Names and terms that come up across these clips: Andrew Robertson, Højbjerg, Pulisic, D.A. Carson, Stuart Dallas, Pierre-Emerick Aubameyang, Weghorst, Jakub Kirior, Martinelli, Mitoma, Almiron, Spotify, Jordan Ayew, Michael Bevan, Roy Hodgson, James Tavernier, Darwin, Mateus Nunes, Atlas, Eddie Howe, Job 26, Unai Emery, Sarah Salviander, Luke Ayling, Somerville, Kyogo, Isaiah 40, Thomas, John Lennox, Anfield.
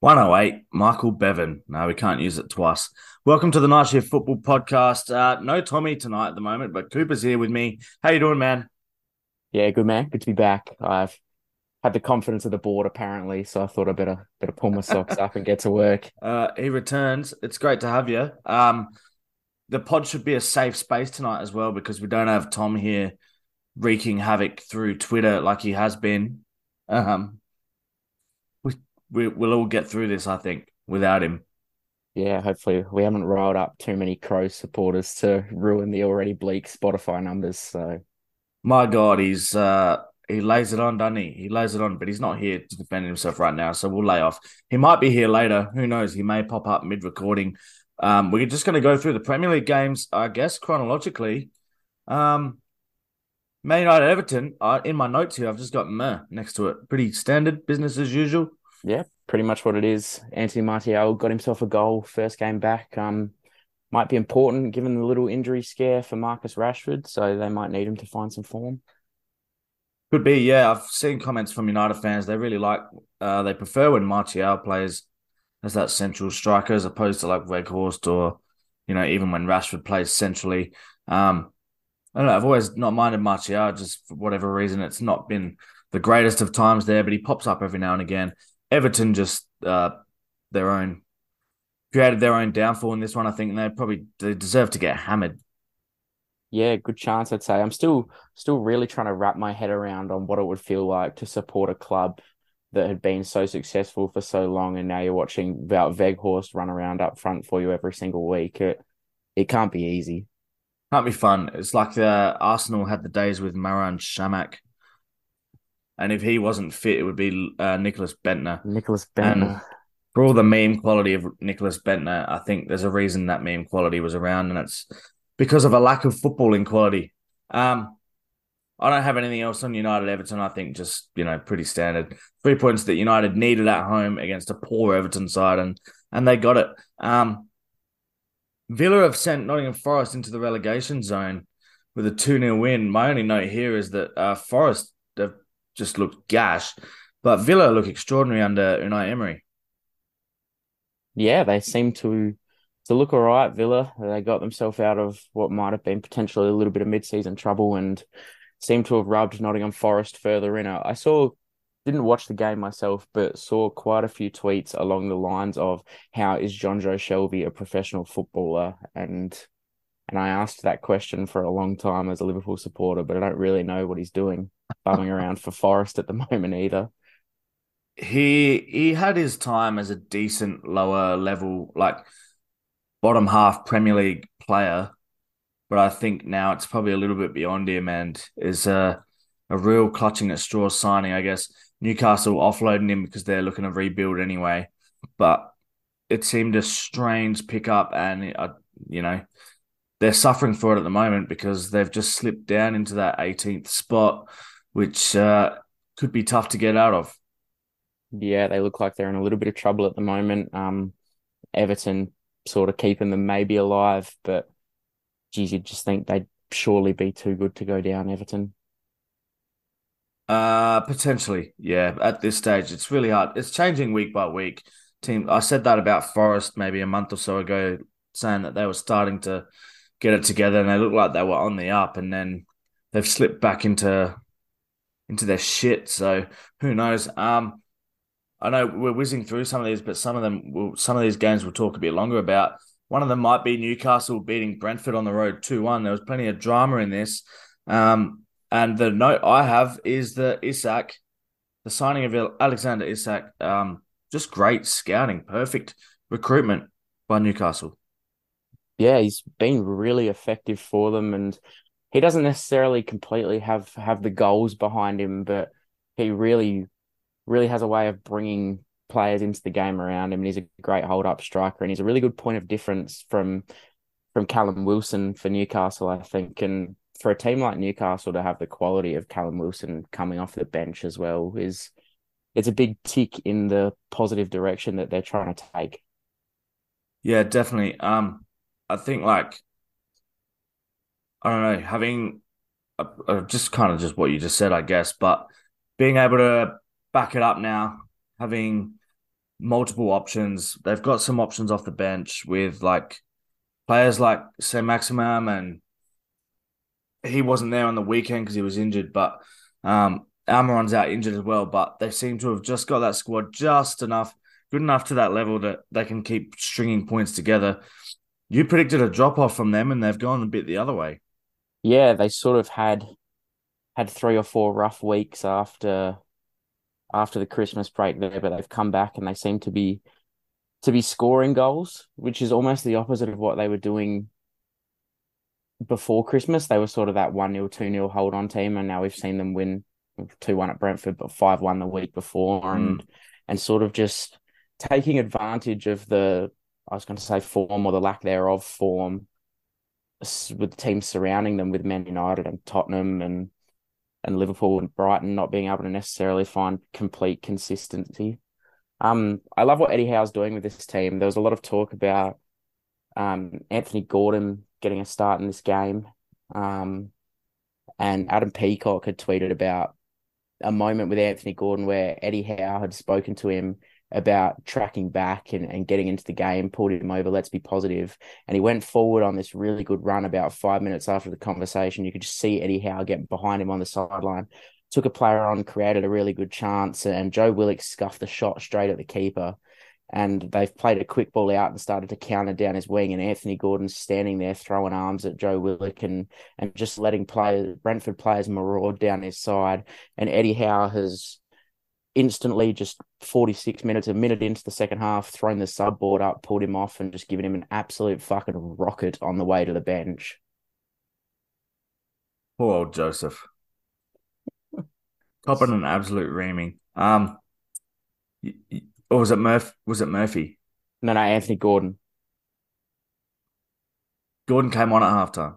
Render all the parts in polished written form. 108, Michael Bevan. No, we can't use it twice. Welcome to the Night Shift Football Podcast. No Tommy tonight at the moment, but Cooper's here with me. How you doing, man? Yeah, good, man. Good to be back. I've had the confidence of the board, apparently, so I thought I better pull my socks up and get to work. He returns. It's great to have you. The pod should be a safe space tonight as well because we don't have Tom here wreaking havoc through Twitter like he has been. We'll all get through this, I think, without him. Yeah, hopefully. We haven't riled up too many Crow supporters to ruin the already bleak Spotify numbers. So, my God, he lays it on, doesn't he? He lays it on, but he's not here to defend himself right now, so we'll lay off. He might be here later. Who knows? He may pop up mid-recording. We're just going to go through the Premier League games, I guess, chronologically. Man United Everton, in my notes here, I've just got meh next to it. Pretty standard, business as usual. Yeah, pretty much what it is. Anthony Martial got himself a goal, first game back. Might be important given the little injury scare for Marcus Rashford, so they might need him to find some form. Could be, yeah. I've seen comments from United fans. They really like, they prefer when Martial plays as that central striker as opposed to like Weghorst or, you know, even when Rashford plays centrally. I don't know, I've always not minded Martial, just for whatever reason. It's not been the greatest of times there, but he pops up every now and again. Everton just created their own downfall in this one, I think, and they deserve to get hammered. Yeah, good chance, I'd say. I'm still really trying to wrap my head around on what it would feel like to support a club that had been so successful for so long, and now you're watching Weghorst run around up front for you every single week. It can't be easy. Can't be fun. It's like Arsenal had the days with Marouane Chamakh. And if he wasn't fit, it would be Nicklas Bendtner. Nicklas Bendtner. And for all the meme quality of Nicklas Bendtner, I think there's a reason that meme quality was around, and it's because of a lack of footballing quality. I don't have anything else on United Everton. I think just, you know, pretty standard. 3 points that United needed at home against a poor Everton side, and they got it. Villa have sent Nottingham Forest into the relegation zone with a 2-0 win. My only note here is that Forest have just looked gash, but Villa look extraordinary under Unai Emery. Yeah, they seem to look all right, Villa. They got themselves out of what might have been potentially a little bit of mid-season trouble and seem to have rubbed Nottingham Forest further in. I didn't watch the game myself, but saw quite a few tweets along the lines of how is Jonjo Shelvey a professional footballer? And I asked that question for a long time as a Liverpool supporter, but I don't really know what he's doing bumming around for Forest at the moment either. He had his time as a decent lower level, like bottom half Premier League player, but I think now it's probably a little bit beyond him and is a real clutching at straws signing, I guess. Newcastle offloading him because they're looking to rebuild anyway, but it seemed a strange pickup and, you know, they're suffering for it at the moment because they've just slipped down into that 18th spot, which could be tough to get out of. Yeah, they look like they're in a little bit of trouble at the moment. Everton sort of keeping them maybe alive, but geez, you'd just think they'd surely be too good to go down, Everton. Potentially, yeah. At this stage, it's really hard. It's changing week by week. I said that about Forest maybe a month or so ago, saying that they were starting to get it together and they looked like they were on the up, and then they've slipped back into their shit. So who knows? I know we're whizzing through some of these, but some of these games we'll talk a bit longer about. One of them might be Newcastle beating Brentford on the road 2-1. There was plenty of drama in this. And the note I have is that Isak, the signing of Alexander Isak, just great scouting, perfect recruitment by Newcastle. Yeah, he's been really effective for them, and he doesn't necessarily completely have the goals behind him, but he really, really has a way of bringing players into the game around him, and he's a great hold-up striker, and he's a really good point of difference from Callum Wilson for Newcastle, I think, and for a team like Newcastle to have the quality of Callum Wilson coming off the bench as well it's a big tick in the positive direction that they're trying to take. Yeah, definitely. I think I don't know, having just kind of just what you just said, I guess, but being able to back it up now, having multiple options. They've got some options off the bench with like players like Saint-Maximin, and he wasn't there on the weekend because he was injured, but Almiron's out injured as well. But they seem to have just got that squad just enough, good enough to that level that they can keep stringing points together. You predicted a drop-off from them and they've gone a bit the other way. Yeah, they sort of had 3 or 4 rough weeks after the Christmas break there, but they've come back and they seem to be scoring goals, which is almost the opposite of what they were doing before Christmas. They were sort of that 1-0, 2-0 hold-on team, and now we've seen them win 2-1 at Brentford, but 5-1 the week before, and sort of just taking advantage of the, I was going to say form or the lack thereof form with the teams surrounding them, with Man United and Tottenham and Liverpool and Brighton not being able to necessarily find complete consistency. I love what Eddie Howe's doing with this team. There was a lot of talk about Anthony Gordon getting a start in this game. And Adam Peacock had tweeted about a moment with Anthony Gordon where Eddie Howe had spoken to him about tracking back and getting into the game, pulled him over, let's be positive. And he went forward on this really good run about 5 minutes after the conversation. You could just see Eddie Howe get behind him on the sideline, took a player on, created a really good chance, and Joe Willock scuffed the shot straight at the keeper. And they've played a quick ball out and started to counter down his wing, and Anthony Gordon's standing there throwing arms at Joe Willock and just letting Brentford players maraud down his side. And Eddie Howe has instantly, just 46 minutes, a minute into the second half, thrown the sub board up, pulled him off, and just given him an absolute fucking rocket on the way to the bench. Poor old Joseph. Copping an absolute reaming. Or was it Murphy? No, Anthony Gordon. Gordon came on at halftime.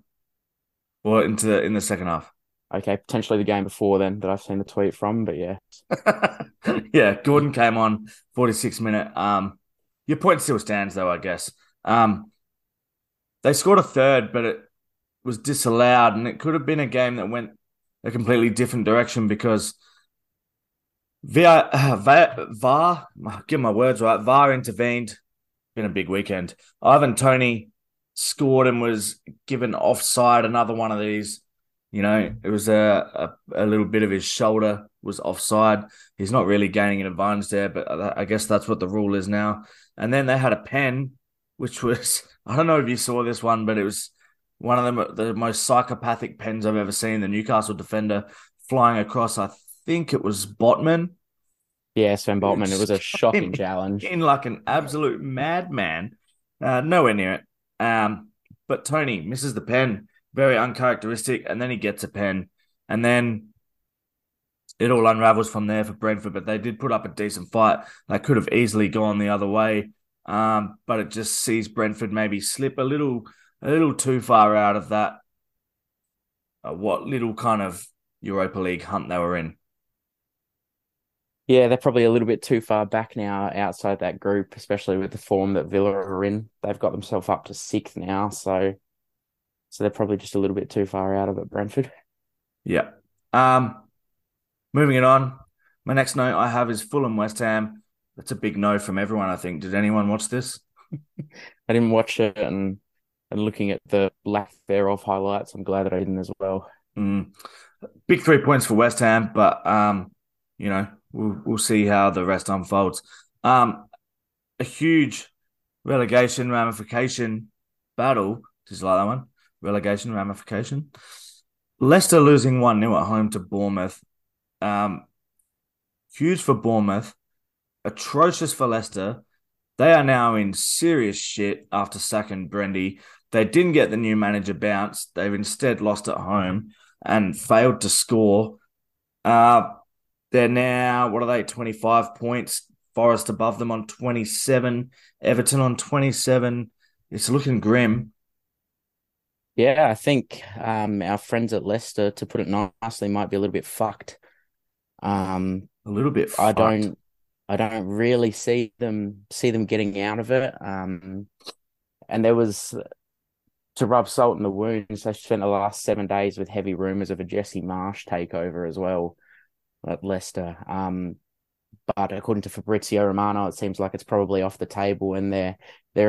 Or in the second half. Okay, potentially the game before then that I've seen the tweet from, but yeah. Yeah, Gordon came on, 46 minute. Your point still stands though, I guess. They scored a third, but it was disallowed, and it could have been a game that went a completely different direction because VAR, get my words right, VAR intervened. Been a big weekend. Ivan Toney scored and was given offside, another one of these. You know, it was a little bit of his shoulder was offside. He's not really gaining an advantage there, but I guess that's what the rule is now. And then they had a pen, which was, I don't know if you saw this one, but it was one of the most psychopathic pens I've ever seen. The Newcastle defender flying across, I think it was Botman. Yeah, Sven Botman. It was a shocking challenge. In like an absolute madman. Nowhere near it. But Toney misses the pen. Very uncharacteristic, and then he gets a pen, and then it all unravels from there for Brentford, but they did put up a decent fight. They could have easily gone the other way, but it just sees Brentford maybe slip a little too far out of that, what little kind of Europa League hunt they were in. Yeah, they're probably a little bit too far back now outside that group, especially with the form that Villa are in. They've got themselves up to 6th now, so they're probably just a little bit too far out of it, Brentford. Yeah. Moving it on. My next note I have is Fulham West Ham. That's a big no from everyone, I think. Did anyone watch this? I didn't watch it, and looking at the lack thereof highlights, I'm glad that I didn't as well. Big 3 points for West Ham, but you know, we'll see how the rest unfolds. A huge relegation ramification battle. Did you like that one? Relegation ramification. Leicester losing 1-0 at home to Bournemouth. Huge for Bournemouth. Atrocious for Leicester. They are now in serious shit after sacking Brendy. They didn't get the new manager bounce. They've instead lost at home and failed to score. They're now, 25 points. Forest above them on 27. Everton on 27. It's looking grim. Yeah, I think our friends at Leicester, to put it nicely, might be a little bit fucked. A little bit fucked. I don't really see them getting out of it. And there was, to rub salt in the wounds, they spent the last 7 days with heavy rumours of a Jesse Marsh takeover as well at Leicester. but according to Fabrizio Romano, it seems like it's probably off the table, and they're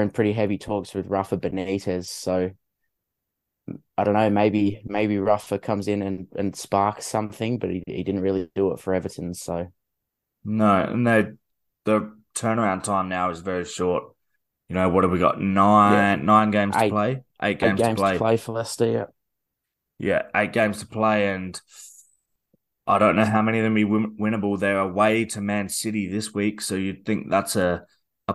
in pretty heavy talks with Rafa Benitez. So I don't know, maybe Rafa comes in and sparks something, but he didn't really do it for Everton. So no, and the turnaround time now is very short. You know, what have we got? Nine games to play? Eight games to play for Leicester, yeah. Yeah, 8 games to play, and I don't know how many of them be winnable. They're away to Man City this week, so you'd think that's a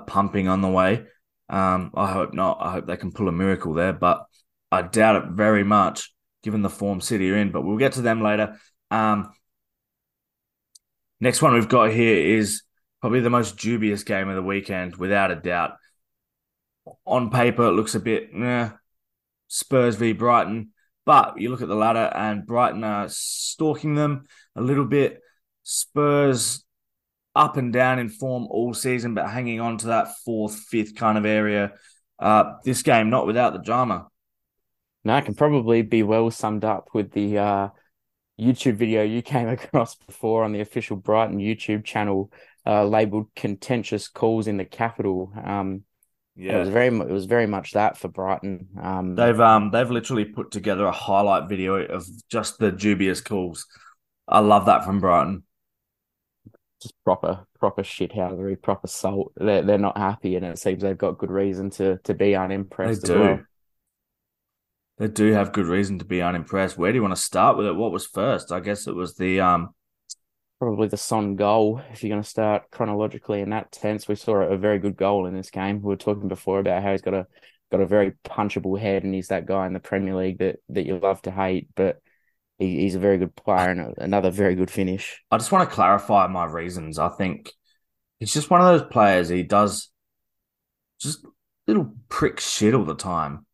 pumping on the way. I hope not. I hope they can pull a miracle there, but I doubt it very much, given the form City are in. But we'll get to them later. Next one we've got here is probably the most dubious game of the weekend, without a doubt. On paper, it looks a bit Spurs v Brighton, but you look at the ladder and Brighton are stalking them a little bit. Spurs up and down in form all season, but hanging on to that 4th, 5th kind of area. This game, not without the drama. Now, it can probably be well summed up with the YouTube video you came across before on the official Brighton YouTube channel, labelled "Contentious Calls in the Capital." Yeah, it was very much that for Brighton. They've literally put together a highlight video of just the dubious calls. I love that from Brighton. Just proper shithousery, proper salt. They're not happy, and it seems they've got good reason to be unimpressed. They do. As well. They do have good reason to be unimpressed. Where do you want to start with it? What was first? I guess it was the probably the Son goal, if you're going to start chronologically in that sense. We saw a very good goal in this game. We were talking before about how he's got a very punchable head, and he's that guy in the Premier League that you love to hate, but he's a very good player and another very good finish. I just want to clarify my reasons. I think he's just one of those players. He does just little prick shit all the time,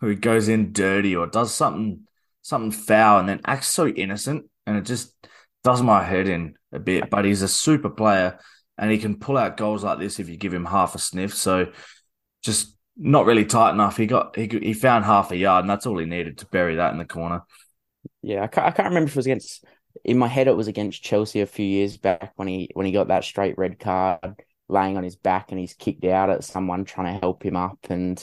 who goes in dirty or does something foul and then acts so innocent, and it just does my head in a bit. But he's a super player, and he can pull out goals like this if you give him half a sniff. So just not really tight enough. He found half a yard, and that's all he needed to bury that in the corner. Yeah, I can't remember if it was against. In my head, it was against Chelsea a few years back when he got that straight red card, laying on his back, and he's kicked out at someone trying to help him up, and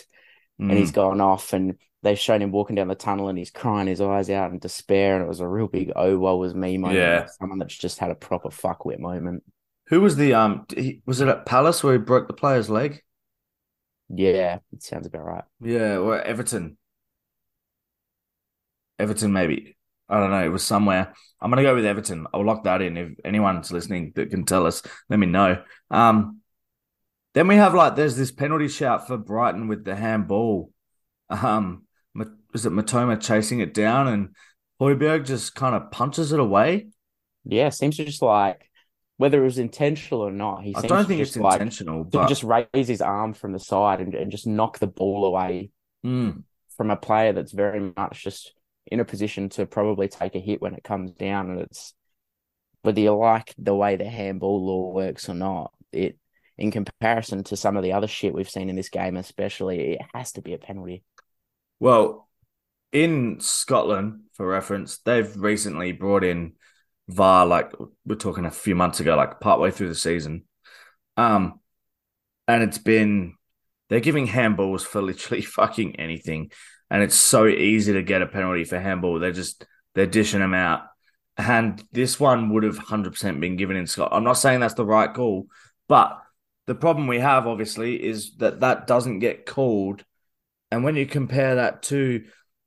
he's gone off, and they've shown him walking down the tunnel and he's crying his eyes out in despair, and it was a real big "oh, woe was me" moment. Yeah. Someone that's just had a proper fuckwit moment. Who was the was it at Palace where he broke the player's leg? Yeah, it sounds about right. Yeah, or Everton. Everton, maybe. I don't know. It was somewhere. I'm going to go with Everton. I'll lock that in. If anyone's listening that can tell us, let me know. Then we have there's this penalty shout for Brighton with the handball. Was it Mitoma chasing it down, and Højbjerg just kind of punches it away? Yeah, seems to just whether it was intentional or not, I don't think it's intentional, but just raise his arm from the side and just knock the ball away from a player that's very much just in a position to probably take a hit when it comes down. And it's whether you like the way the handball law works or not, it, in comparison to some of the other shit we've seen in this game, especially, it has to be a penalty. Well, in Scotland, for reference, they've recently brought in VAR, we're talking a few months ago, partway through the season. And it's been, they're giving handballs for literally fucking anything. And it's so easy to get a penalty for handball. They're dishing them out. And this one would have 100% been given in Scotland. I'm not saying that's the right call, but the problem we have, obviously, is that doesn't get called. And when you compare that to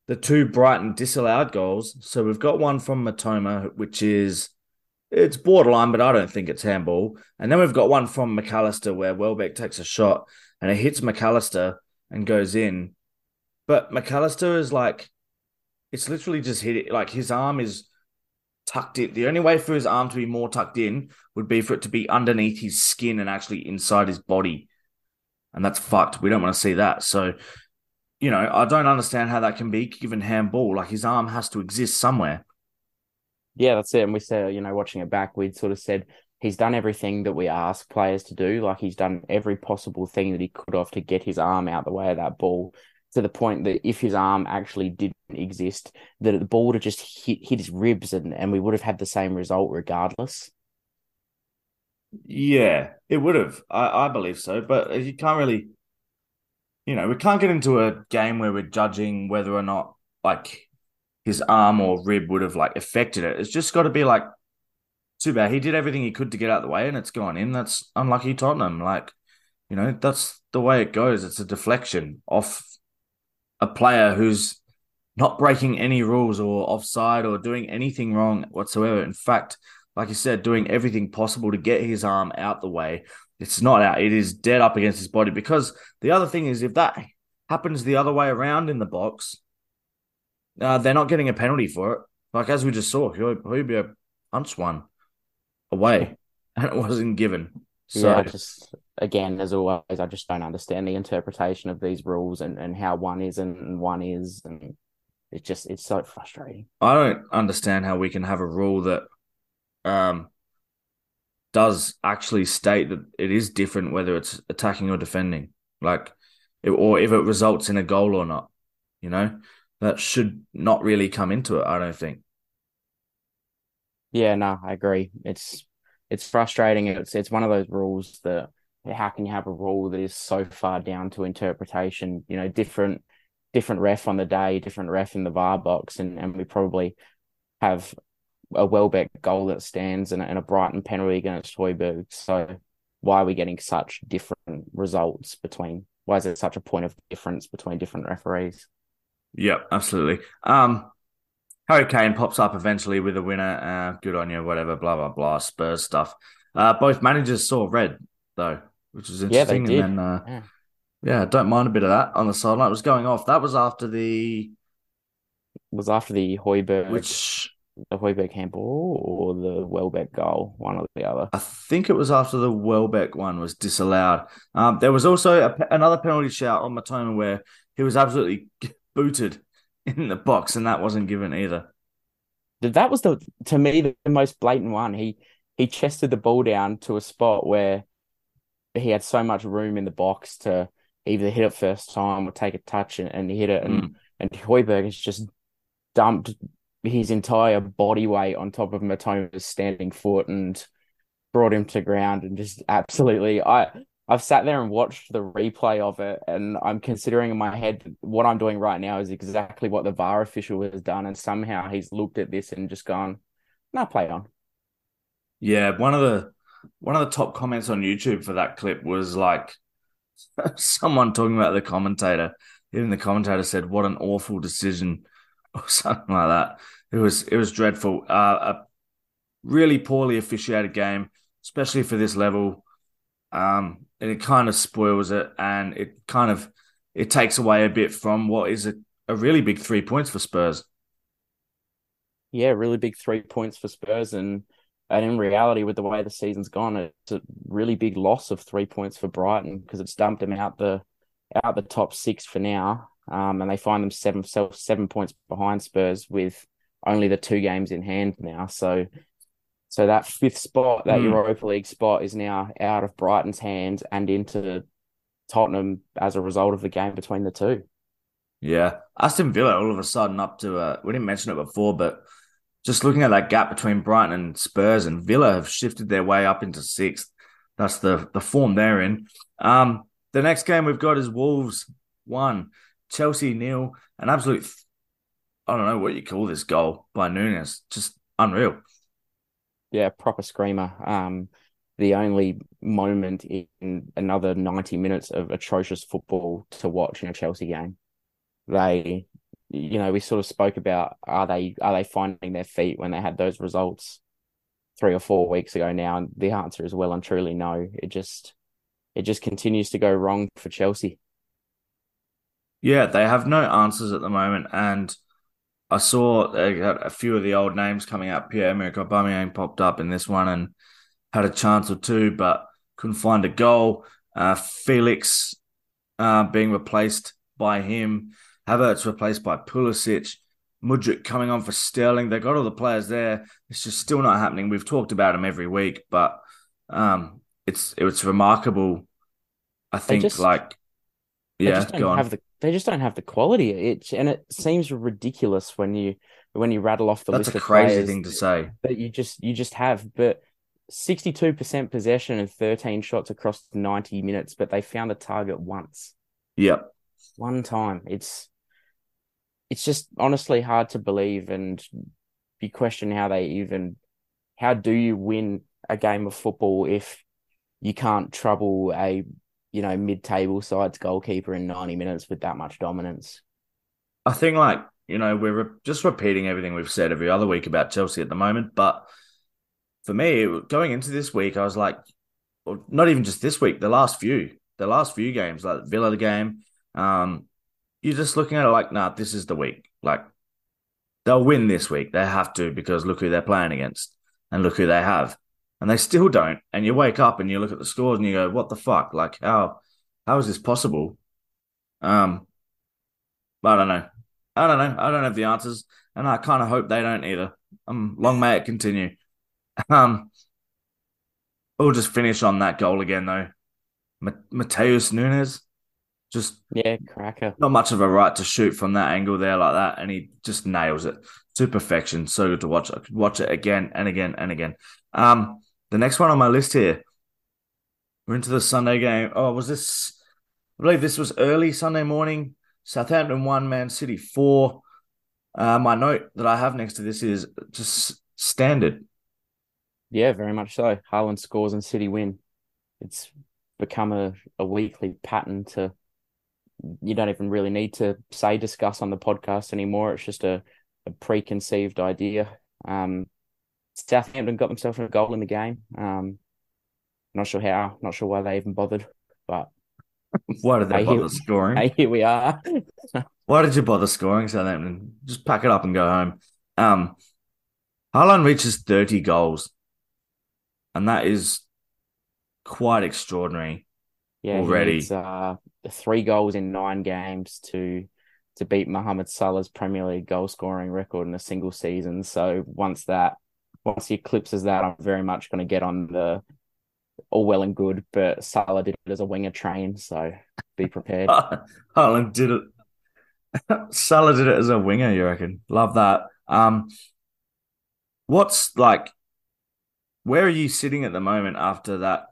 the 2 Brighton disallowed goals, so we've got one from Mitoma, which is, it's borderline, but I don't think it's handball. And then we've got one from McAllister where Welbeck takes a shot and it hits McAllister and goes in. But McAllister is it's literally just hit it. His arm is tucked in. The only way for his arm to be more tucked in would be for it to be underneath his skin and actually inside his body. And that's fucked. We don't want to see that. So, you know, I don't understand how that can be given handball. His arm has to exist somewhere. Yeah, that's it. And we said, you know, watching it back, we'd sort of said he's done everything that we ask players to do. He's done every possible thing that he could have to get his arm out the way of that ball, to the point that if his arm actually didn't exist, that the ball would have just hit his ribs, and we would have had the same result regardless. Yeah, it would have. I believe so. But you can't really, you know, we can't get into a game where we're judging whether or not, like, his arm or rib would have, like, affected it. It's just got to be, like, too bad. He did everything he could to get out of the way and it's gone in. That's unlucky Tottenham. Like, you know, that's the way it goes. It's a deflection off a player who's not breaking any rules or offside or doing anything wrong whatsoever. In fact, like you said, doing everything possible to get his arm out the way. It's not out. It is dead up against his body, because the other thing is, if that happens the other way around in the box, they're not getting a penalty for it. Like, as we just saw, Højbjerg punts one away and it wasn't given. So yeah, again, as always, I just don't understand the interpretation of these rules and how one isn't and one is. And it's so frustrating. I don't understand how we can have a rule that does actually state that it is different whether it's attacking or defending, like, or if it results in a goal or not. You know, that should not really come into it, I don't think. Yeah, no, I agree. It's frustrating. It's one of those rules that, how can you have a rule that is so far down to interpretation? You know, different ref on the day, different ref in the VAR box, and we probably have a Welbeck goal that stands and a Brighton penalty against Højbjerg. So why are we getting such different results between? Why is there such a point of difference between different referees? Yeah, absolutely. Harry Kane pops up eventually with a winner. Good on you, whatever, blah, blah, blah, Spurs stuff. Both managers saw red, though, which was interesting. Yeah, they did. And then, yeah, don't mind a bit of that on the sideline. It was going off. That was after the... It was after the Højbjerg... Which... The Højbjerg handball or the Welbeck goal, one or the other. I think it was after the Welbeck one was disallowed. There was also another penalty shout on Mitoma where he was absolutely booted in the box, and that wasn't given either. That was, to me, the most blatant one. He chested the ball down to a spot where he had so much room in the box to either hit it first time or take a touch and hit it. And Højbjerg has just dumped his entire body weight on top of Matoma's standing foot and brought him to ground and just absolutely... I've sat there and watched the replay of it, and I'm considering in my head what I'm doing right now is exactly what the VAR official has done, and somehow he's looked at this and just gone, nah, play on. Yeah, one of the top comments on YouTube for that clip was like someone talking about the commentator. Even the commentator said, what an awful decision, or something like that. It was dreadful. A really poorly officiated game, especially for this level. And it kind of spoils it, and it takes away a bit from what is a really big 3 points for Spurs. Yeah, really big 3 points for Spurs, and in reality, with the way the season's gone, it's a really big loss of 3 points for Brighton, because it's dumped them out the top six for now. And they find themselves 7 points behind Spurs with only the two games in hand now. So that fifth spot, that Europa League spot, is now out of Brighton's hands and into Tottenham as a result of the game between the two. Yeah. Aston Villa all of a sudden up to we didn't mention it before, but just looking at that gap between Brighton and Spurs, and Villa have shifted their way up into sixth. That's the form they're in. The next game we've got is Wolves 1. Chelsea 0, an absolute, I don't know what you call this goal by Nunes, just unreal. Yeah, proper screamer. The only moment in another 90 minutes of atrocious football to watch in a Chelsea game. They, you know, we sort of spoke about, are they finding their feet when they had those results 3 or 4 weeks ago now? And the answer is well and truly no. It just continues to go wrong for Chelsea. Yeah, they have no answers at the moment, and I saw a few of the old names coming up. Pierre-Emerick Aubameyang popped up in this one and had a chance or two, but couldn't find a goal. Felix being replaced by him. Havertz replaced by Pulisic. Mudryk coming on for Sterling. They got all the players there. It's just still not happening. We've talked about them every week, but it's remarkable. I think They just don't have the quality. It seems ridiculous when you rattle off the list of players. That's a crazy thing to say. That you just have. But 62% possession and 13 shots across 90 minutes, but they found the target once. Yep. One time. It's just honestly hard to believe, and you question how do you win a game of football if you can't trouble a, mid-table side's goalkeeper in 90 minutes with that much dominance? I think we're just repeating everything we've said every other week about Chelsea at the moment, but for me, going into this week, I was like, well, not even just this week, the last few games, like the Villa game, you're just looking at it like, nah, this is the week. Like, they'll win this week. They have to, because look who they're playing against and look who they have. And they still don't. And you wake up and you look at the scores and you go, what the fuck? Like, how is this possible? I don't know. I don't have the answers. And I kind of hope they don't either. Long may it continue. We'll just finish on that goal again, though. Mateus Nunes, just cracker. Not much of a right to shoot from that angle there like that, and he just nails it to perfection. So good to watch. I could watch it again and again and again. The next one on my list here, we're into the Sunday game. I believe this was early Sunday morning. Southampton 1, Man City 4. My note that I have next to this is just standard. Yeah, very much so. Haaland scores and City win. It's become a weekly pattern to, you don't even really need to discuss on the podcast anymore. It's just a preconceived idea. Southampton got themselves a goal in the game. Not sure how, not sure why they even bothered, but why did they bother scoring? Hey, here we are. Why did you bother scoring, Southampton? Just pack it up and go home. Haaland reaches 30 goals. And that is quite extraordinary already. It's 3 goals in 9 games to beat Mohamed Salah's Premier League goal-scoring record in a single season. So once he eclipses that, I'm very much going to get on the all well and good, but Salah did it as a winger train, so be prepared. Haaland did it. Salah did it as a winger, you reckon? Love that. Where are you sitting at the moment after that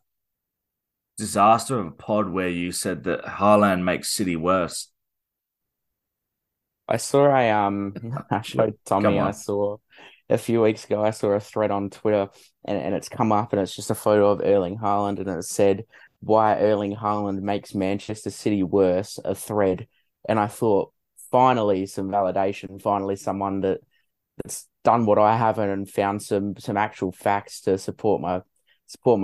disaster of a pod where you said that Haaland makes City worse? I saw a few weeks ago, I saw a thread on Twitter and it's come up and it's just a photo of Erling Haaland and it said, "Why Erling Haaland makes Manchester City worse," a thread. And I thought, finally, some validation, finally someone that's done what I haven't and found some actual facts to support my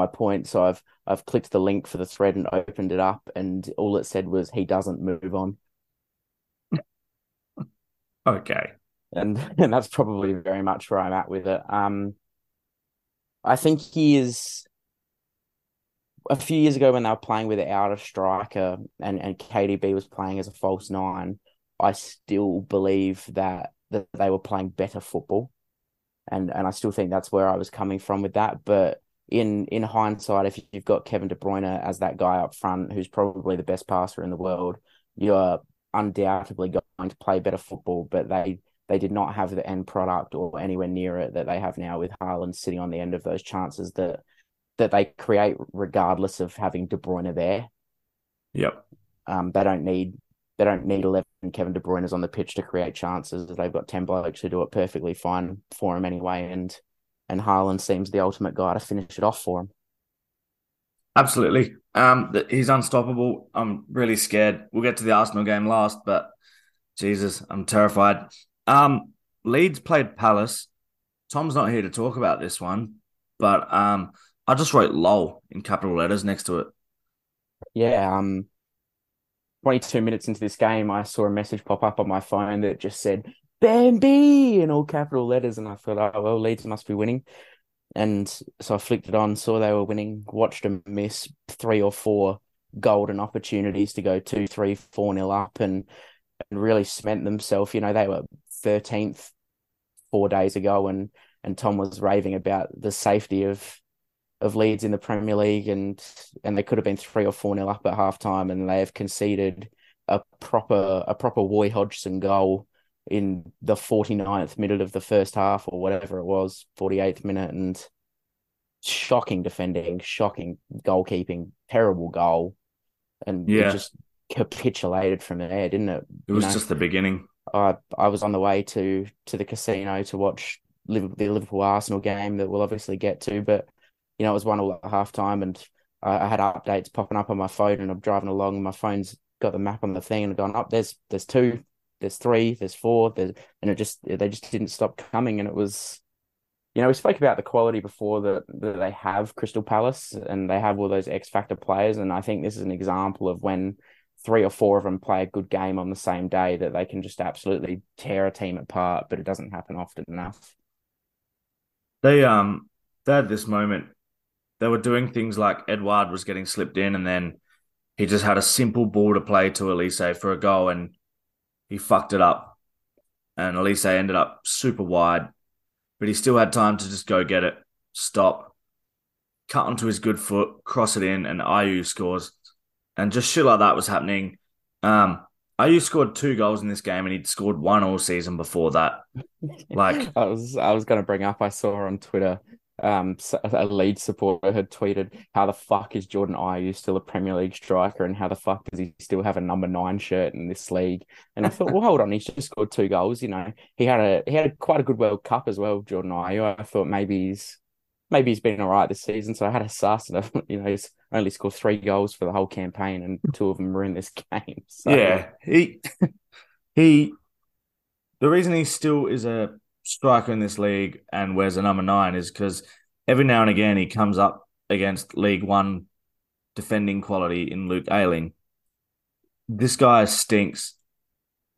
point. So I've clicked the link for the thread and opened it up, and all it said was, "He doesn't move on." Okay, and that's probably very much where I'm at with it. I think he is. A few years ago, when they were playing without a striker and KDB was playing as a false nine, I still believe that they were playing better football. And I still think that's where I was coming from with that. But in hindsight, if you've got Kevin De Bruyne as that guy up front, who's probably the best passer in the world, you're undoubtedly going to play better football. But they did not have the end product or anywhere near it that they have now, with Haaland sitting on the end of those chances that they create regardless of having De Bruyne there. Yep. They don't need 11 Kevin De Bruyne's on the pitch to create chances. They've got 10 blokes who do it perfectly fine for him anyway, and Haaland seems the ultimate guy to finish it off for him. Absolutely. He's unstoppable. I'm really scared. We'll get to the Arsenal game last, but Jesus, I'm terrified. Leeds played Palace. Tom's not here to talk about this one, but I just wrote LOL in capital letters next to it. Yeah, 22 minutes into this game, I saw a message pop up on my phone that just said "Bambi" in all capital letters, and I thought, oh, well, Leeds must be winning. And so I flicked it on, saw they were winning, watched them miss 3 or 4 golden opportunities to go 2-3-4-0 up and really cement themselves. They were 13th 4 days ago, and Tom was raving about the safety of Leeds in the Premier League, and they could have been 3 or 4-0 up at halftime, and they have conceded a proper Roy Hodgson goal in the 49th minute of the first half, or whatever it was, 48th minute, and shocking defending, shocking goalkeeping, terrible goal. And it just capitulated from there, didn't it? It was just the beginning. I was on the way to the casino to watch the Liverpool-Arsenal game that we'll obviously get to, but you know, it was 1-1 at halftime, and I had updates popping up on my phone, and I'm driving along, and my phone's got the map on the thing, and I've gone up. There's two, there's three, there's four, and they just didn't stop coming, and it was. You know, we spoke about the quality before that they have Crystal Palace, and they have all those X-Factor players, and I think this is an example of when three or four of them play a good game on the same day that they can just absolutely tear a team apart, but it doesn't happen often enough. They had this moment. They were doing things like Edouard was getting slipped in, and then he just had a simple ball to play to Elise for a goal, and he fucked it up. And Elise ended up super wide. But he still had time to just go get it, stop, cut onto his good foot, cross it in, and IU scores. And just shit like that was happening. IU scored 2 goals in this game, and he'd scored 1 all season before that. Like I was going to bring up, I saw on Twitter, a Leeds supporter had tweeted, how the fuck is Jordan Ayew still a Premier League striker, and how the fuck does he still have a number 9 shirt in this league? And I thought, well, hold on, he's just scored 2 goals. You know, he had quite a good World Cup as well, Jordan Ayew. I thought maybe he's been all right this season. So I had a suss, and he's only scored 3 goals for the whole campaign, and 2 of them were in this game. So. Yeah, he. The reason he still is a striker in this league and wears a number 9 is because every now and again he comes up against League 1 defending quality in Luke Ayling. This guy stinks.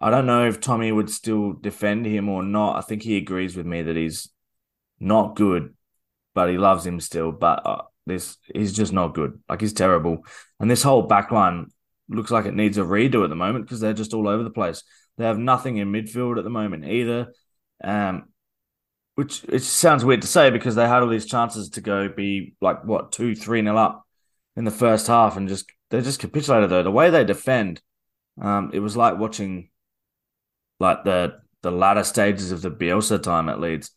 I don't know if Tommy would still defend him or not. I think he agrees with me that he's not good, but he loves him still. But he's just not good. Like, he's terrible. And this whole back line looks like it needs a redo at the moment, because they're just all over the place. They have nothing in midfield at the moment either. Which it sounds weird to say, because they had all these chances to go be like 2-3-0 up in the first half, and they just capitulated though. The way they defend, it was like watching like the latter stages of the Bielsa time at Leeds.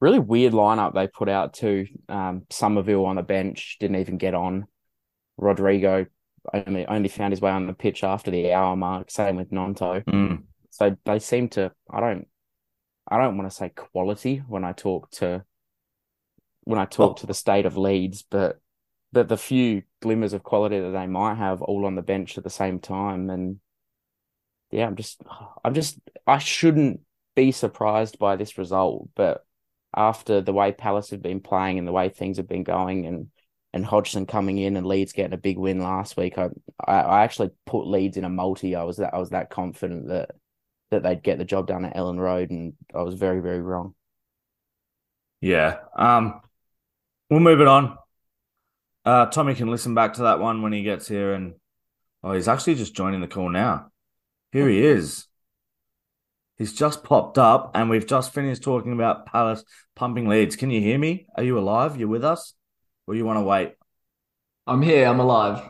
Really weird lineup they put out too. Somerville on the bench, didn't even get on. Rodrigo only found his way on the pitch after the hour mark. Same with Nonto. So they seem to. I don't want to say quality when I talk to the state of Leeds, but the few glimmers of quality that they might have, all on the bench at the same time. And yeah, I shouldn't be surprised by this result, but after the way Palace have been playing and the way things have been going, and Hodgson coming in and Leeds getting a big win last week, I actually put Leeds in a multi. I was that confident that they'd get the job done at Ellen Road, and I was very, very wrong. Yeah. We'll move it on. Tommy can listen back to that one when he gets here, and he's actually just joining the call now. Here he is. He's just popped up, and we've just finished talking about Palace pumping Leeds. Can you hear me? Are you alive? You with us? Or you want to wait? I'm here. I'm alive.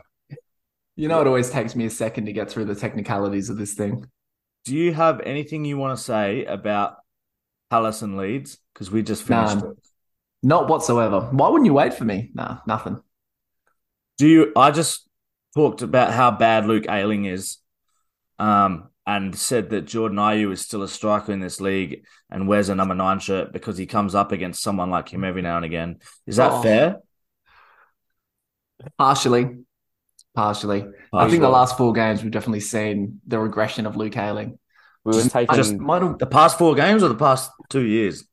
You know, it always takes me a second to get through the technicalities of this thing. Do you have anything you want to say about Palace and Leeds? Because we just finished it. Not whatsoever. Why wouldn't you wait for me? Nah, nothing. I just talked about how bad Luke Ayling is, and said that Jordan Ayew is still a striker in this league and wears a number 9 shirt because he comes up against someone like him every now and again. Is that fair? Partially. I think the last 4 games, we've definitely seen the regression of Luke Ayling. We were taking the past 4 games or the past 2 years?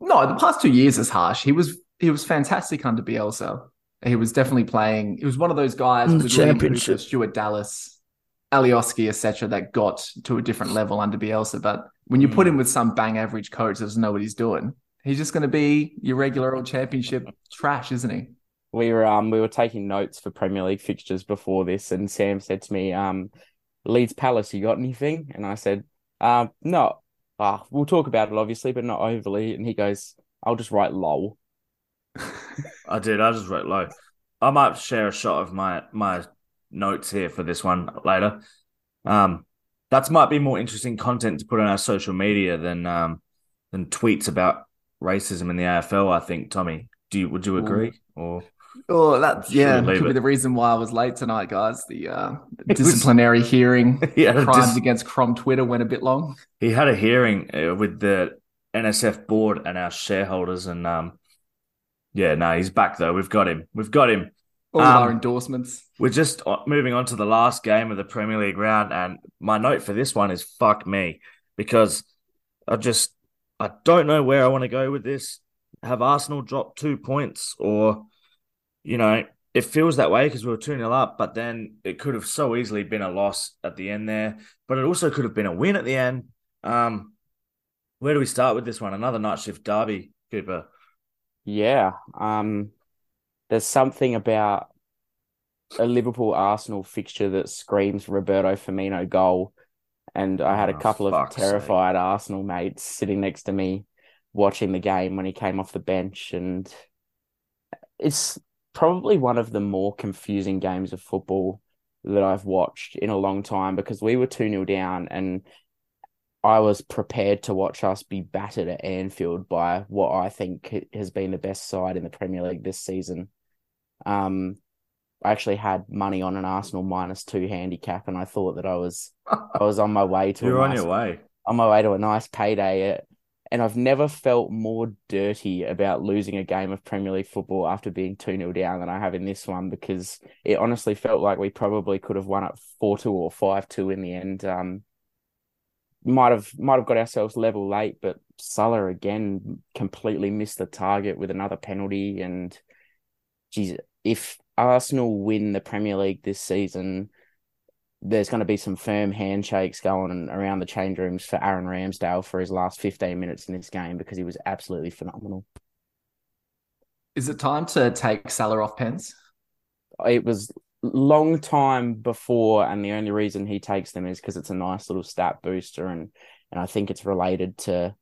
No, the past 2 years is harsh. He was fantastic under Bielsa. He was definitely playing. He was one of those guys with Championship, Stuart Dallas, Alioski, etc., that got to a different level under Bielsa. But when you put him with some bang average coach that doesn't know what he's doing, he's just going to be your regular old Championship trash, isn't he? We were taking notes for Premier League fixtures before this, and Sam said to me, Leeds Palace, you got anything? And I said, no. We'll talk about it, obviously, but not overly. And he goes, I'll just write lol. I did. I just wrote lol. I might share a shot of my notes here for this one later. That might be more interesting content to put on our social media than tweets about racism in the AFL, I think, Tommy. Would you agree? That could be the reason why I was late tonight, guys. The disciplinary hearing, crimes against Crom Twitter went a bit long. He had a hearing with the NSF board and our shareholders, and he's back though. We've got him. All our endorsements. We're just moving on to the last game of the Premier League round, and my note for this one is fuck me, because I don't know where I want to go with this. Have Arsenal dropped 2 points, or it feels that way because we were 2-0 up, but then it could have so easily been a loss at the end there, but it also could have been a win at the end. Where do we start with this one? Another night shift derby, Cooper. Yeah. There's something about a Liverpool-Arsenal fixture that screams Roberto Firmino goal. And I had a couple of terrified Arsenal mates sitting next to me watching the game when he came off the bench. And it's probably one of the more confusing games of football that I've watched in a long time, because we were 2-0 down and I was prepared to watch us be battered at Anfield by what I think has been the best side in the Premier League this season. I actually had money on an Arsenal -2 handicap, and I thought that I was on my way to a nice payday. And I've never felt more dirty about losing a game of Premier League football after being 2-0 down than I have in this one, because it honestly felt like we probably could have won up 4-2 or 5-2 in the end. Might have got ourselves level late, but Salah again completely missed the target with another penalty. And geez, if Arsenal win the Premier League this season, there's going to be some firm handshakes going around the change rooms for Aaron Ramsdale for his last 15 minutes in this game, because he was absolutely phenomenal. Is it time to take Salah off pens? It was long time before, and the only reason he takes them is because it's a nice little stat booster, and I think it's related to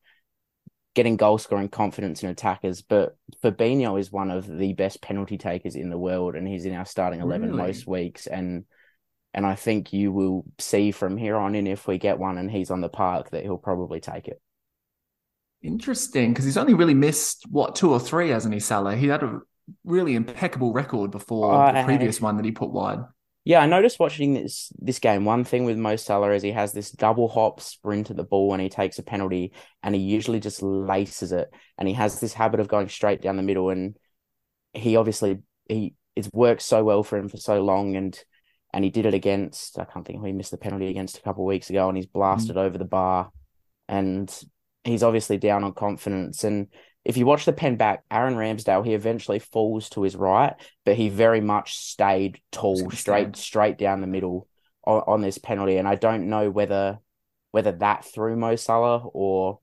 getting goal-scoring confidence in attackers, but Fabinho is one of the best penalty takers in the world, and he's in our starting 11 most weeks, and I think you will see from here on in, if we get one and he's on the park, that he'll probably take it. Interesting, because he's only really missed, 2 or 3, hasn't he, Salah? He had a really impeccable record before the previous one that he put wide. Yeah, I noticed watching this game, one thing with Mo Salah is he has this double hop sprint at the ball when he takes a penalty, and he usually just laces it, and he has this habit of going straight down the middle, and it's worked so well for him for so long, and he did it against, I can't think, he missed the penalty against a couple of weeks ago, and he's blasted over the bar, and he's obviously down on confidence. And if you watch the pen back, Aaron Ramsdale, he eventually falls to his right, but he very much stayed tall, straight down the middle on this penalty. And I don't know whether that threw Mo Salah or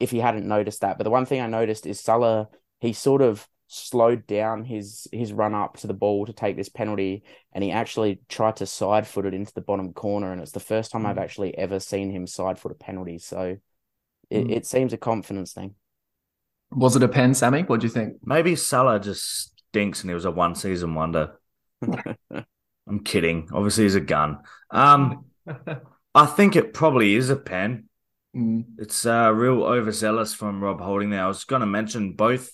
if he hadn't noticed that. But the one thing I noticed is Salah, he sort of slowed down his run up to the ball to take this penalty, and he actually tried to side foot it into the bottom corner. And it's the first time I've actually ever seen him side foot a penalty. So it seems a confidence thing. Was it a pen, Sammy? What do you think? Maybe Salah just stinks and he was a one-season wonder. I'm kidding. Obviously, he's a gun. I think it probably is a pen. Mm. It's real overzealous from Rob Holding there. I was going to mention both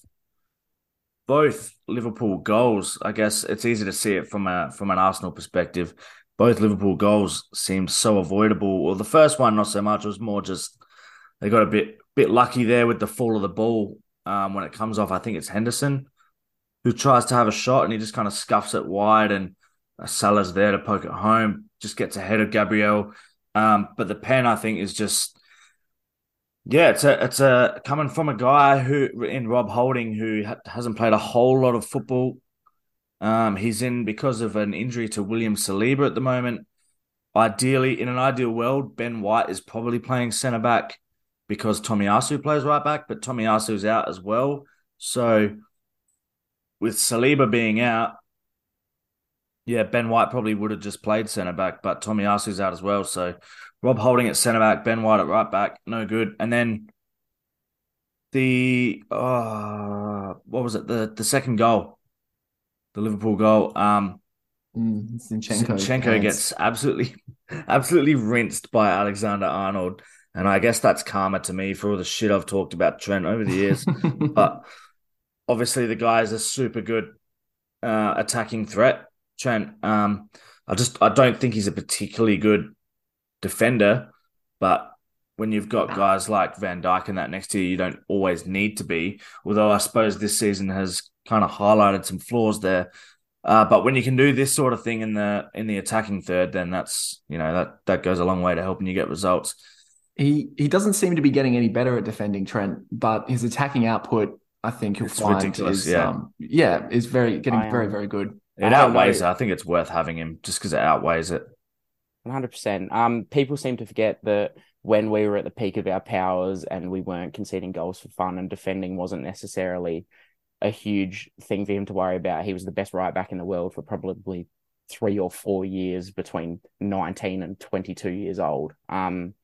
Liverpool goals. I guess it's easy to see it from an Arsenal perspective. Both Liverpool goals seemed so avoidable. Well, the first one, not so much. It was more just they got a bit lucky there with the fall of the ball. When it comes off, I think it's Henderson who tries to have a shot and he just kind of scuffs it wide, and Salah's there to poke it home, just gets ahead of Gabriel. But the pen, I think, is just, it's coming from a guy who, in Rob Holding, who hasn't played a whole lot of football. He's in because of an injury to William Saliba at the moment. Ideally, in an ideal world, Ben White is probably playing centre-back, because Tomiyasu plays right back, but Tomiyasu's out as well. So with Saliba being out, Ben White probably would have just played centre-back, but Tomiyasu's out as well. So Rob Holding at centre-back, Ben White at right back, no good. And then the second goal, the Liverpool goal, Zinchenko gets absolutely rinsed by Alexander Arnold. And I guess that's karma to me for all the shit I've talked about Trent over the years. But Obviously, the guy is a super good attacking threat, Trent. I don't think he's a particularly good defender, but when you've got guys like Van Dijk and that next to you, you don't always need to be, although I suppose this season has kind of highlighted some flaws there. But when you can do this sort of thing in the attacking third, then that's, you know, that goes a long way to helping you get results. He doesn't seem to be getting any better at defending, Trent, but his attacking output, I think you'll find is very, very good. It outweighs it. I think it's worth having him just because it outweighs it. 100%. People seem to forget that when we were at the peak of our powers and we weren't conceding goals for fun and defending wasn't necessarily a huge thing for him to worry about. He was the best right back in the world for probably 3 or 4 years between 19 and 22 years old. And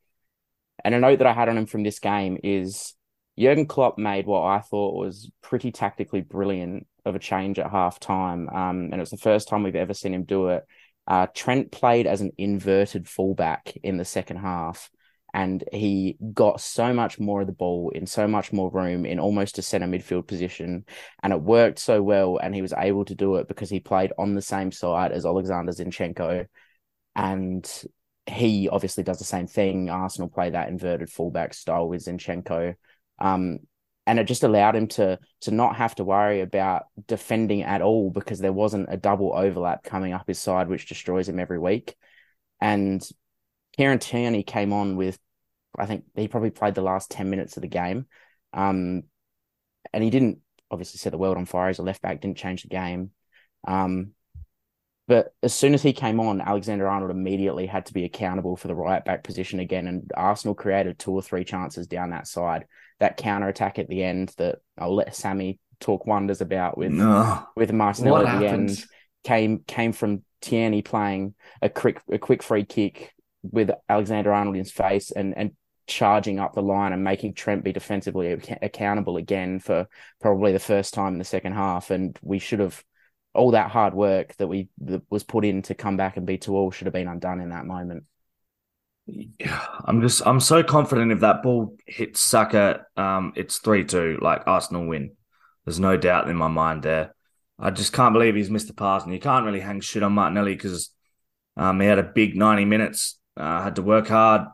a note that I had on him from this game is Jurgen Klopp made what I thought was pretty tactically brilliant of a change at halftime. And it was the first time we've ever seen him do it. Trent played as an inverted fullback in the second half, and he got so much more of the ball in so much more room in almost a centre midfield position. And it worked so well. And he was able to do it because he played on the same side as Oleksandr Zinchenko. And he obviously does the same thing. Arsenal play that inverted fullback style with Zinchenko. And it just allowed him to not have to worry about defending at all because there wasn't a double overlap coming up his side, which destroys him every week. And Aaron Tierney came on with, I think he probably played the last 10 minutes of the game. And he didn't obviously set the world on fire as a left back, didn't change the game. But as soon as he came on, Alexander Arnold immediately had to be accountable for the right back position again. And Arsenal created 2 or 3 chances down that side. That counter attack at the end that I'll let Sammy talk wonders about with Martinelli at the end came from Tierney playing a quick free kick with Alexander Arnold in his face and charging up the line and making Trent be defensively accountable again for probably the first time in the second half. And we should have. All that hard work that was put in to come back and be 2-2 should have been undone in that moment. Yeah, I'm so confident if that ball hits Saka, it's 3-2, like Arsenal win. There's no doubt in my mind there. I just can't believe he's missed the pass, and you can't really hang shit on Martinelli because he had a big 90 minutes, had to work hard.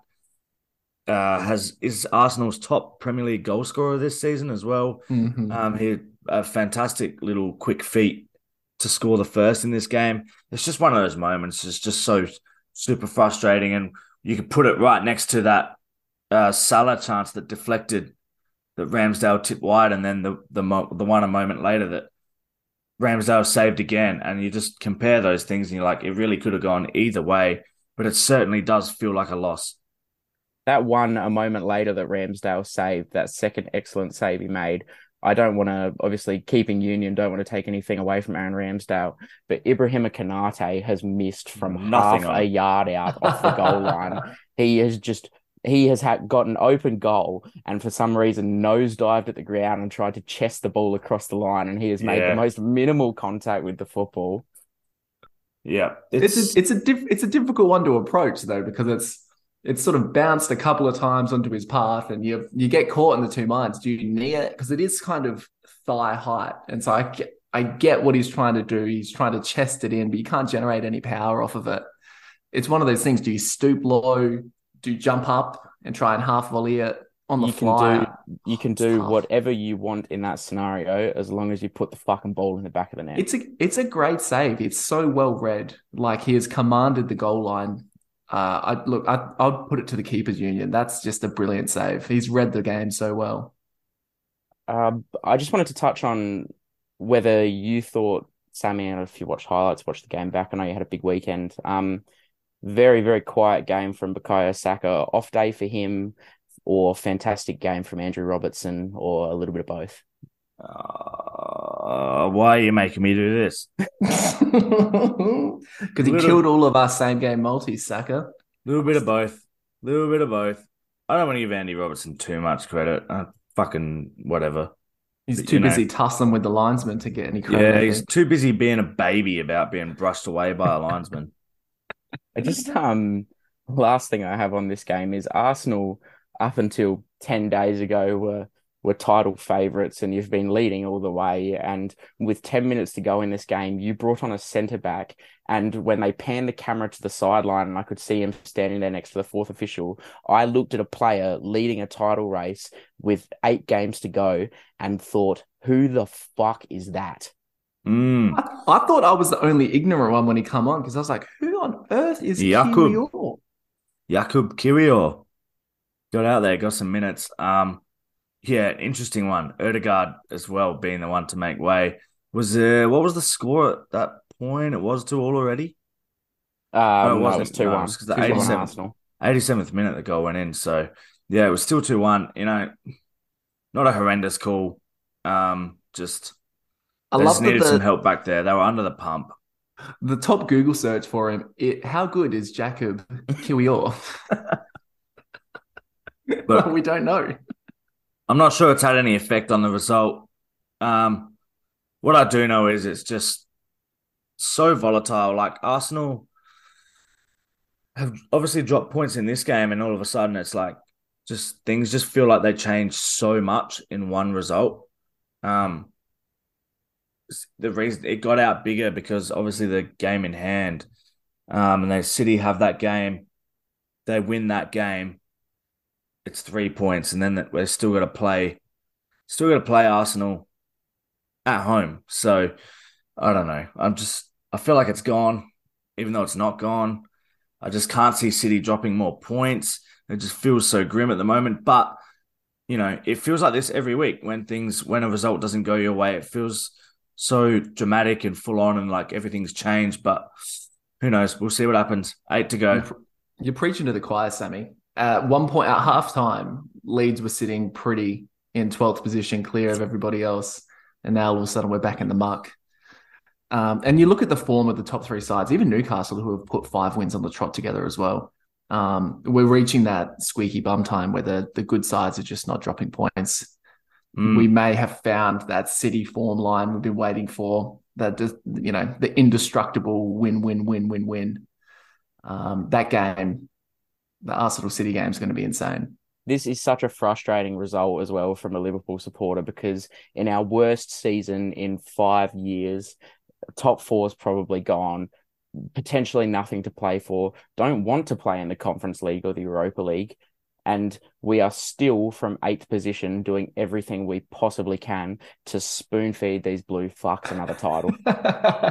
Is Arsenal's top Premier League goal scorer this season as well. Mm-hmm. He had a fantastic little quick feat to score the first in this game. It's just one of those moments. It's just so super frustrating. And you could put it right next to that Salah chance that deflected, that Ramsdale tipped wide, and then the one a moment later that Ramsdale saved again. And you just compare those things and you're like, it really could have gone either way, but it certainly does feel like a loss. That one a moment later that Ramsdale saved, that second excellent save he made, I don't want to, obviously, keeping Union, don't want to take anything away from Aaron Ramsdale, but Ibrahima Konate has missed from half a yard out off the goal line. He has got an open goal and for some reason nosedived at the ground and tried to chest the ball across the line, and he has made the most minimal contact with the football. Yeah. It's a difficult one to approach, though, because it's sort of bounced a couple of times onto his path, and you get caught in the two minds. Do you knee it? Because it is kind of thigh height. And so I get what he's trying to do. He's trying to chest it in, but you can't generate any power off of it. It's one of those things. Do you stoop low? Do you jump up and try and half volley it on the fly? You can do whatever you want in that scenario as long as you put the fucking ball in the back of the net. It's a great save. It's so well read. Like, he has commanded the goal line. I'll put it to the keepers union. That's just a brilliant save. He's read the game so well. I just wanted to touch on whether you thought, Sammy, and if you watched highlights, watch the game back. I know you had a big weekend. Very, very quiet game from Bukayo Saka. Off day for him, or fantastic game from Andrew Robertson, or a little bit of both? Why are you making me do this? Because he killed all of our same game multis, Saka. Little bit of both. I don't want to give Andy Robertson too much credit. Fucking whatever. He's too busy tussling with the linesman to get any credit. Yeah, he's too busy being a baby about being brushed away by a linesman. I just last thing I have on this game is Arsenal up until 10 days ago were were title favourites and you've been leading all the way. And with 10 minutes to go in this game, you brought on a centre-back. And when they panned the camera to the sideline and I could see him standing there next to the fourth official, I looked at a player leading a title race with 8 games to go and thought, who the fuck is that? I thought I was the only ignorant one when he come on, because I was like, who on earth is Kirior? Jakub Kirior got out there, got some minutes. Yeah, interesting one. Ødegaard as well being the one to make way. What was the score at that point? It was 2-2 already? No, it was 2-1. Because the 87th minute the goal went in. So, yeah, it was still 2-1. You know, not a horrendous call. They just needed some help back there. They were under the pump. The top Google search for him, how good is Jakub Kirior? Look, we don't know. I'm not sure it's had any effect on the result. What I do know is it's just so volatile. Like, Arsenal have obviously dropped points in this game, and all of a sudden it's like just things just feel like they change so much in one result. The reason it got out bigger because obviously the game in hand, and they City have that game, they win that game, it's 3 points, and then we're still got to play Arsenal at home. So I don't know. I feel like it's gone, even though it's not gone. I just can't see City dropping more points. It just feels so grim at the moment. But you know, it feels like this every week when a result doesn't go your way. It feels so dramatic and full on, and like everything's changed. But who knows? We'll see what happens. 8 to go. You're preaching to the choir, Sammy. At 1 point at halftime, Leeds were sitting pretty in 12th position, clear of everybody else. And now all of a sudden we're back in the muck. And you look at the form of the top three sides, even Newcastle, who have put 5 wins on the trot together as well. We're reaching that squeaky bum time where the good sides are just not dropping points. We may have found that City form line we've been waiting for, that just, you know, the indestructible win. That game, the Arsenal City game, is going to be insane. This is such a frustrating result as well from a Liverpool supporter, because in our worst season in 5 years, top four's probably gone, potentially nothing to play for, don't want to play in the Conference League or the Europa League. And we are still from 8th position doing everything we possibly can to spoon feed these blue fucks another title.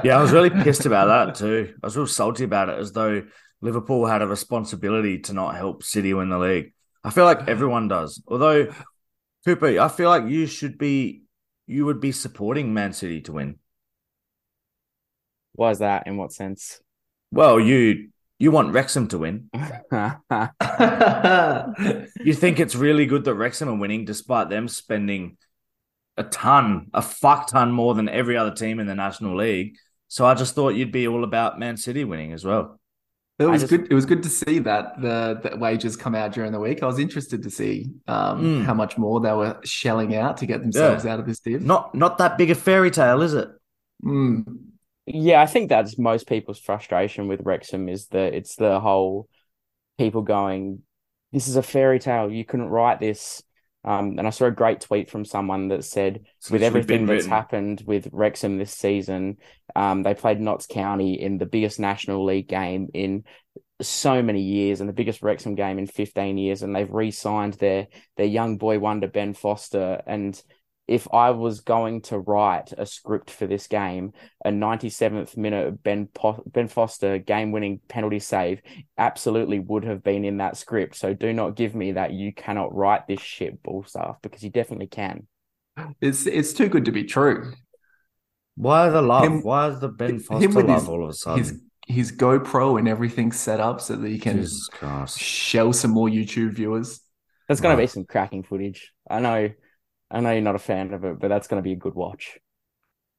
Yeah, I was really pissed about that too. I was real salty about it, as though Liverpool had a responsibility to not help City win the league. I feel like everyone does. Although, Cooper, I feel like you would be supporting Man City to win. Why is that? In what sense? Well, you want Wrexham to win. You think it's really good that Wrexham are winning, despite them spending a fuck ton more than every other team in the National League. So I just thought you'd be all about Man City winning as well. It was good to see that the wages come out during the week. I was interested to see how much more they were shelling out to get themselves out of this div. Not that big a fairy tale, is it? Yeah, I think that's most people's frustration with Wrexham, is that it's the whole people going, this is a fairy tale, you couldn't write this. And I saw a great tweet from someone that said, with everything that's happened with Wrexham this season, they played Notts County in the biggest National League game in so many years and the biggest Wrexham game in 15 years. And they've re-signed their young boy wonder, Ben Foster. And if I was going to write a script for this game, a 97th minute Ben Foster game-winning penalty save absolutely would have been in that script. So do not give me that you cannot write this shit ball stuff, because you definitely can. It's too good to be true. Why the love? Why is the Ben Foster love all of a sudden? His GoPro and everything set up so that he can shell some more YouTube viewers. There's going to be some cracking footage. I know you're not a fan of it, but that's going to be a good watch.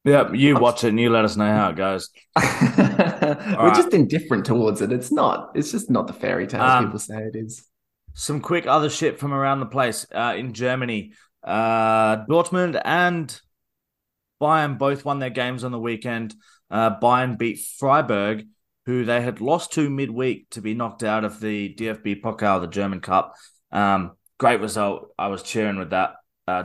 Yeah, you watch it and you let us know how it goes. We're just indifferent towards it. It's just not the fairy tales people say it is. Some quick other shit from around the place. In Germany, Dortmund and Bayern both won their games on the weekend. Bayern beat Freiburg, who they had lost to midweek to be knocked out of the DFB Pokal, the German Cup. Great result. I was cheering with that.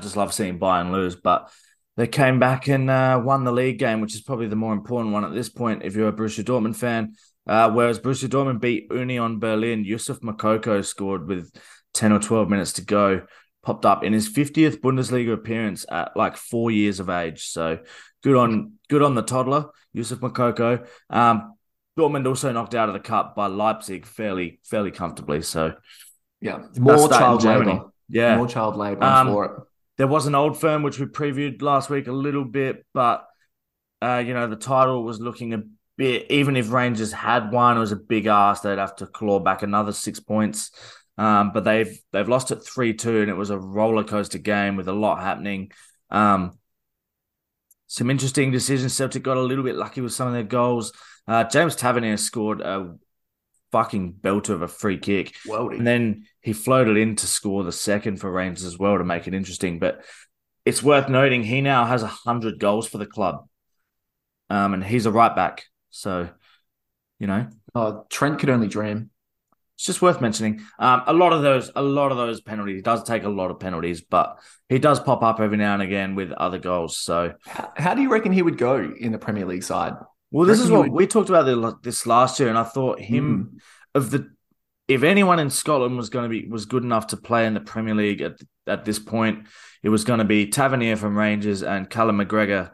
Just love seeing Bayern lose, but they came back and won the league game, which is probably the more important one at this point if you're a Borussia Dortmund fan. Whereas Borussia Dortmund beat Union Berlin, Youssoufa Moukoko scored with 10 or 12 minutes to go, popped up in his 50th Bundesliga appearance at like 4 years of age. So good on the toddler, Youssoufa Moukoko. Dortmund also knocked out of the cup by Leipzig fairly comfortably. So yeah, more child labour. Yeah, more child labour for it. There was an old firm which we previewed last week a little bit, but the title was looking a bit. Even if Rangers had won, it was a big ass. They'd have to claw back another 6 points. But they've lost at 3-2, and it was a roller coaster game with a lot happening. Some interesting decisions. Celtic got a little bit lucky with some of their goals. James Tavernier scored a fucking belter of a free kick. Weldy. And then he floated in to score the second for Rangers as well to make it interesting. But it's worth noting he now has 100 goals for the club. And he's a right back. So, Trent could only dream. It's just worth mentioning. A lot of those penalties. He does take a lot of penalties, but he does pop up every now and again with other goals. So how do you reckon he would go in the Premier League side? Well, this is what we talked about this last year, and I thought him if anyone in Scotland was good enough to play in the Premier League at this point, it was going to be Tavernier from Rangers and Callum McGregor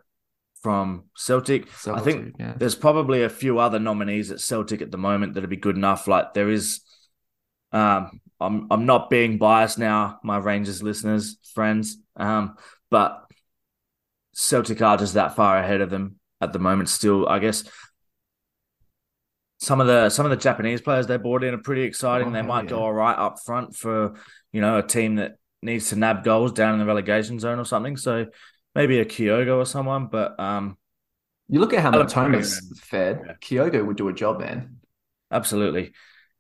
from Celtic. I think there's probably a few other nominees at Celtic at the moment that'd be good enough. Like there is, I'm not being biased now, my Rangers listeners, friends, but Celtic are just that far ahead of them at the moment still. I guess some of the Japanese players they brought in are pretty exciting. They might go all right up front for, a team that needs to nab goals down in the relegation zone or something. So maybe a Kyogo or someone, but you look at how Matoma's fared. Yeah. Kyogo would do a job, man. Absolutely.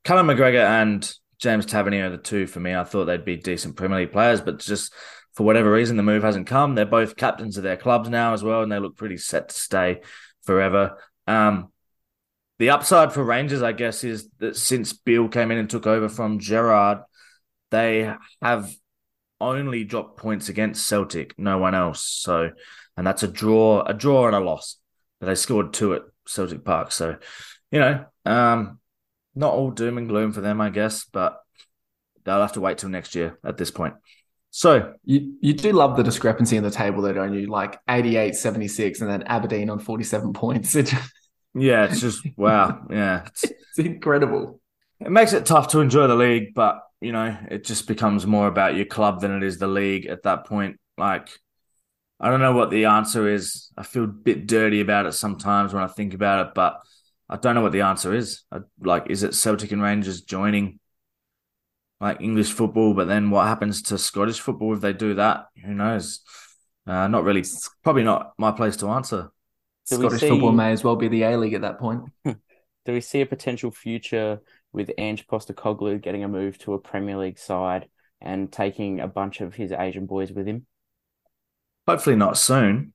Callum McGregor and James Tavernier are the two for me. I thought they'd be decent Premier League players, but just for whatever reason, the move hasn't come. They're both captains of their clubs now as well, and they look pretty set to stay forever. The upside for Rangers, I guess, is that since Beale came in and took over from Gerrard, they have only dropped points against Celtic, no one else. So, and that's a draw and a loss. But they scored two at Celtic Park. So, not all doom and gloom for them, I guess, but they'll have to wait till next year at this point. So you do love the discrepancy in the table though, don't you? Like 88, 76, and then Aberdeen on 47 points. Yeah, it's just, wow. Yeah. It's incredible. It makes it tough to enjoy the league, but, it just becomes more about your club than it is the league at that point. Like, I don't know what the answer is. I feel a bit dirty about it sometimes when I think about it, but I don't know what the answer is. Is it Celtic and Rangers joining English football, but then what happens to Scottish football if they do that? Who knows? Not really. It's probably not my place to answer. Football may as well be the A-League at that point. Do we see a potential future with Ange Postecoglou getting a move to a Premier League side and taking a bunch of his Asian boys with him? Hopefully not soon.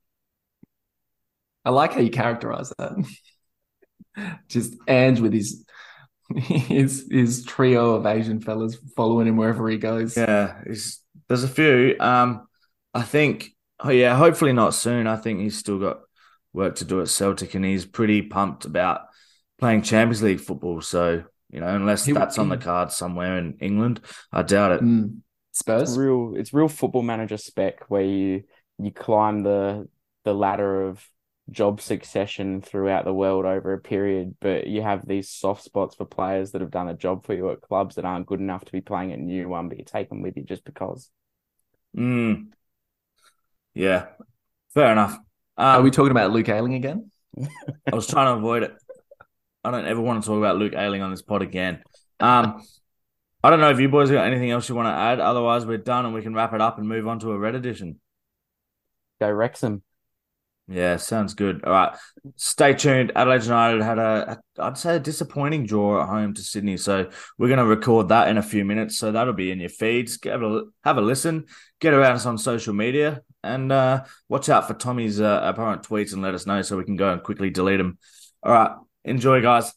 I like how you characterise that. Just Ange with his trio of Asian fellas following him wherever he goes. Yeah, there's a few. I think, hopefully not soon. I think he's still got work to do at Celtic, and he's pretty pumped about playing Champions League football. So, unless that's on the card somewhere in England, I doubt it. Spurs? It's real football manager spec where you climb the ladder of job succession throughout the world over a period, but you have these soft spots for players that have done a job for you at clubs that aren't good enough to be playing a new one, but you take them with you just because. Yeah, fair enough. Are we talking about Luke Ayling again? I was trying to avoid it. I don't ever want to talk about Luke Ayling on this pod again. I don't know if you boys got anything else you want to add. Otherwise, we're done and we can wrap it up and move on to a red edition. Go Wrexham. Yeah, sounds good. All right, stay tuned. Adelaide United had a disappointing draw at home to Sydney, so we're going to record that in a few minutes, so that'll be in your feeds. Have a listen, get around us on social media, and watch out for Tommy's apparent tweets and let us know so we can go and quickly delete them. All right, enjoy, guys.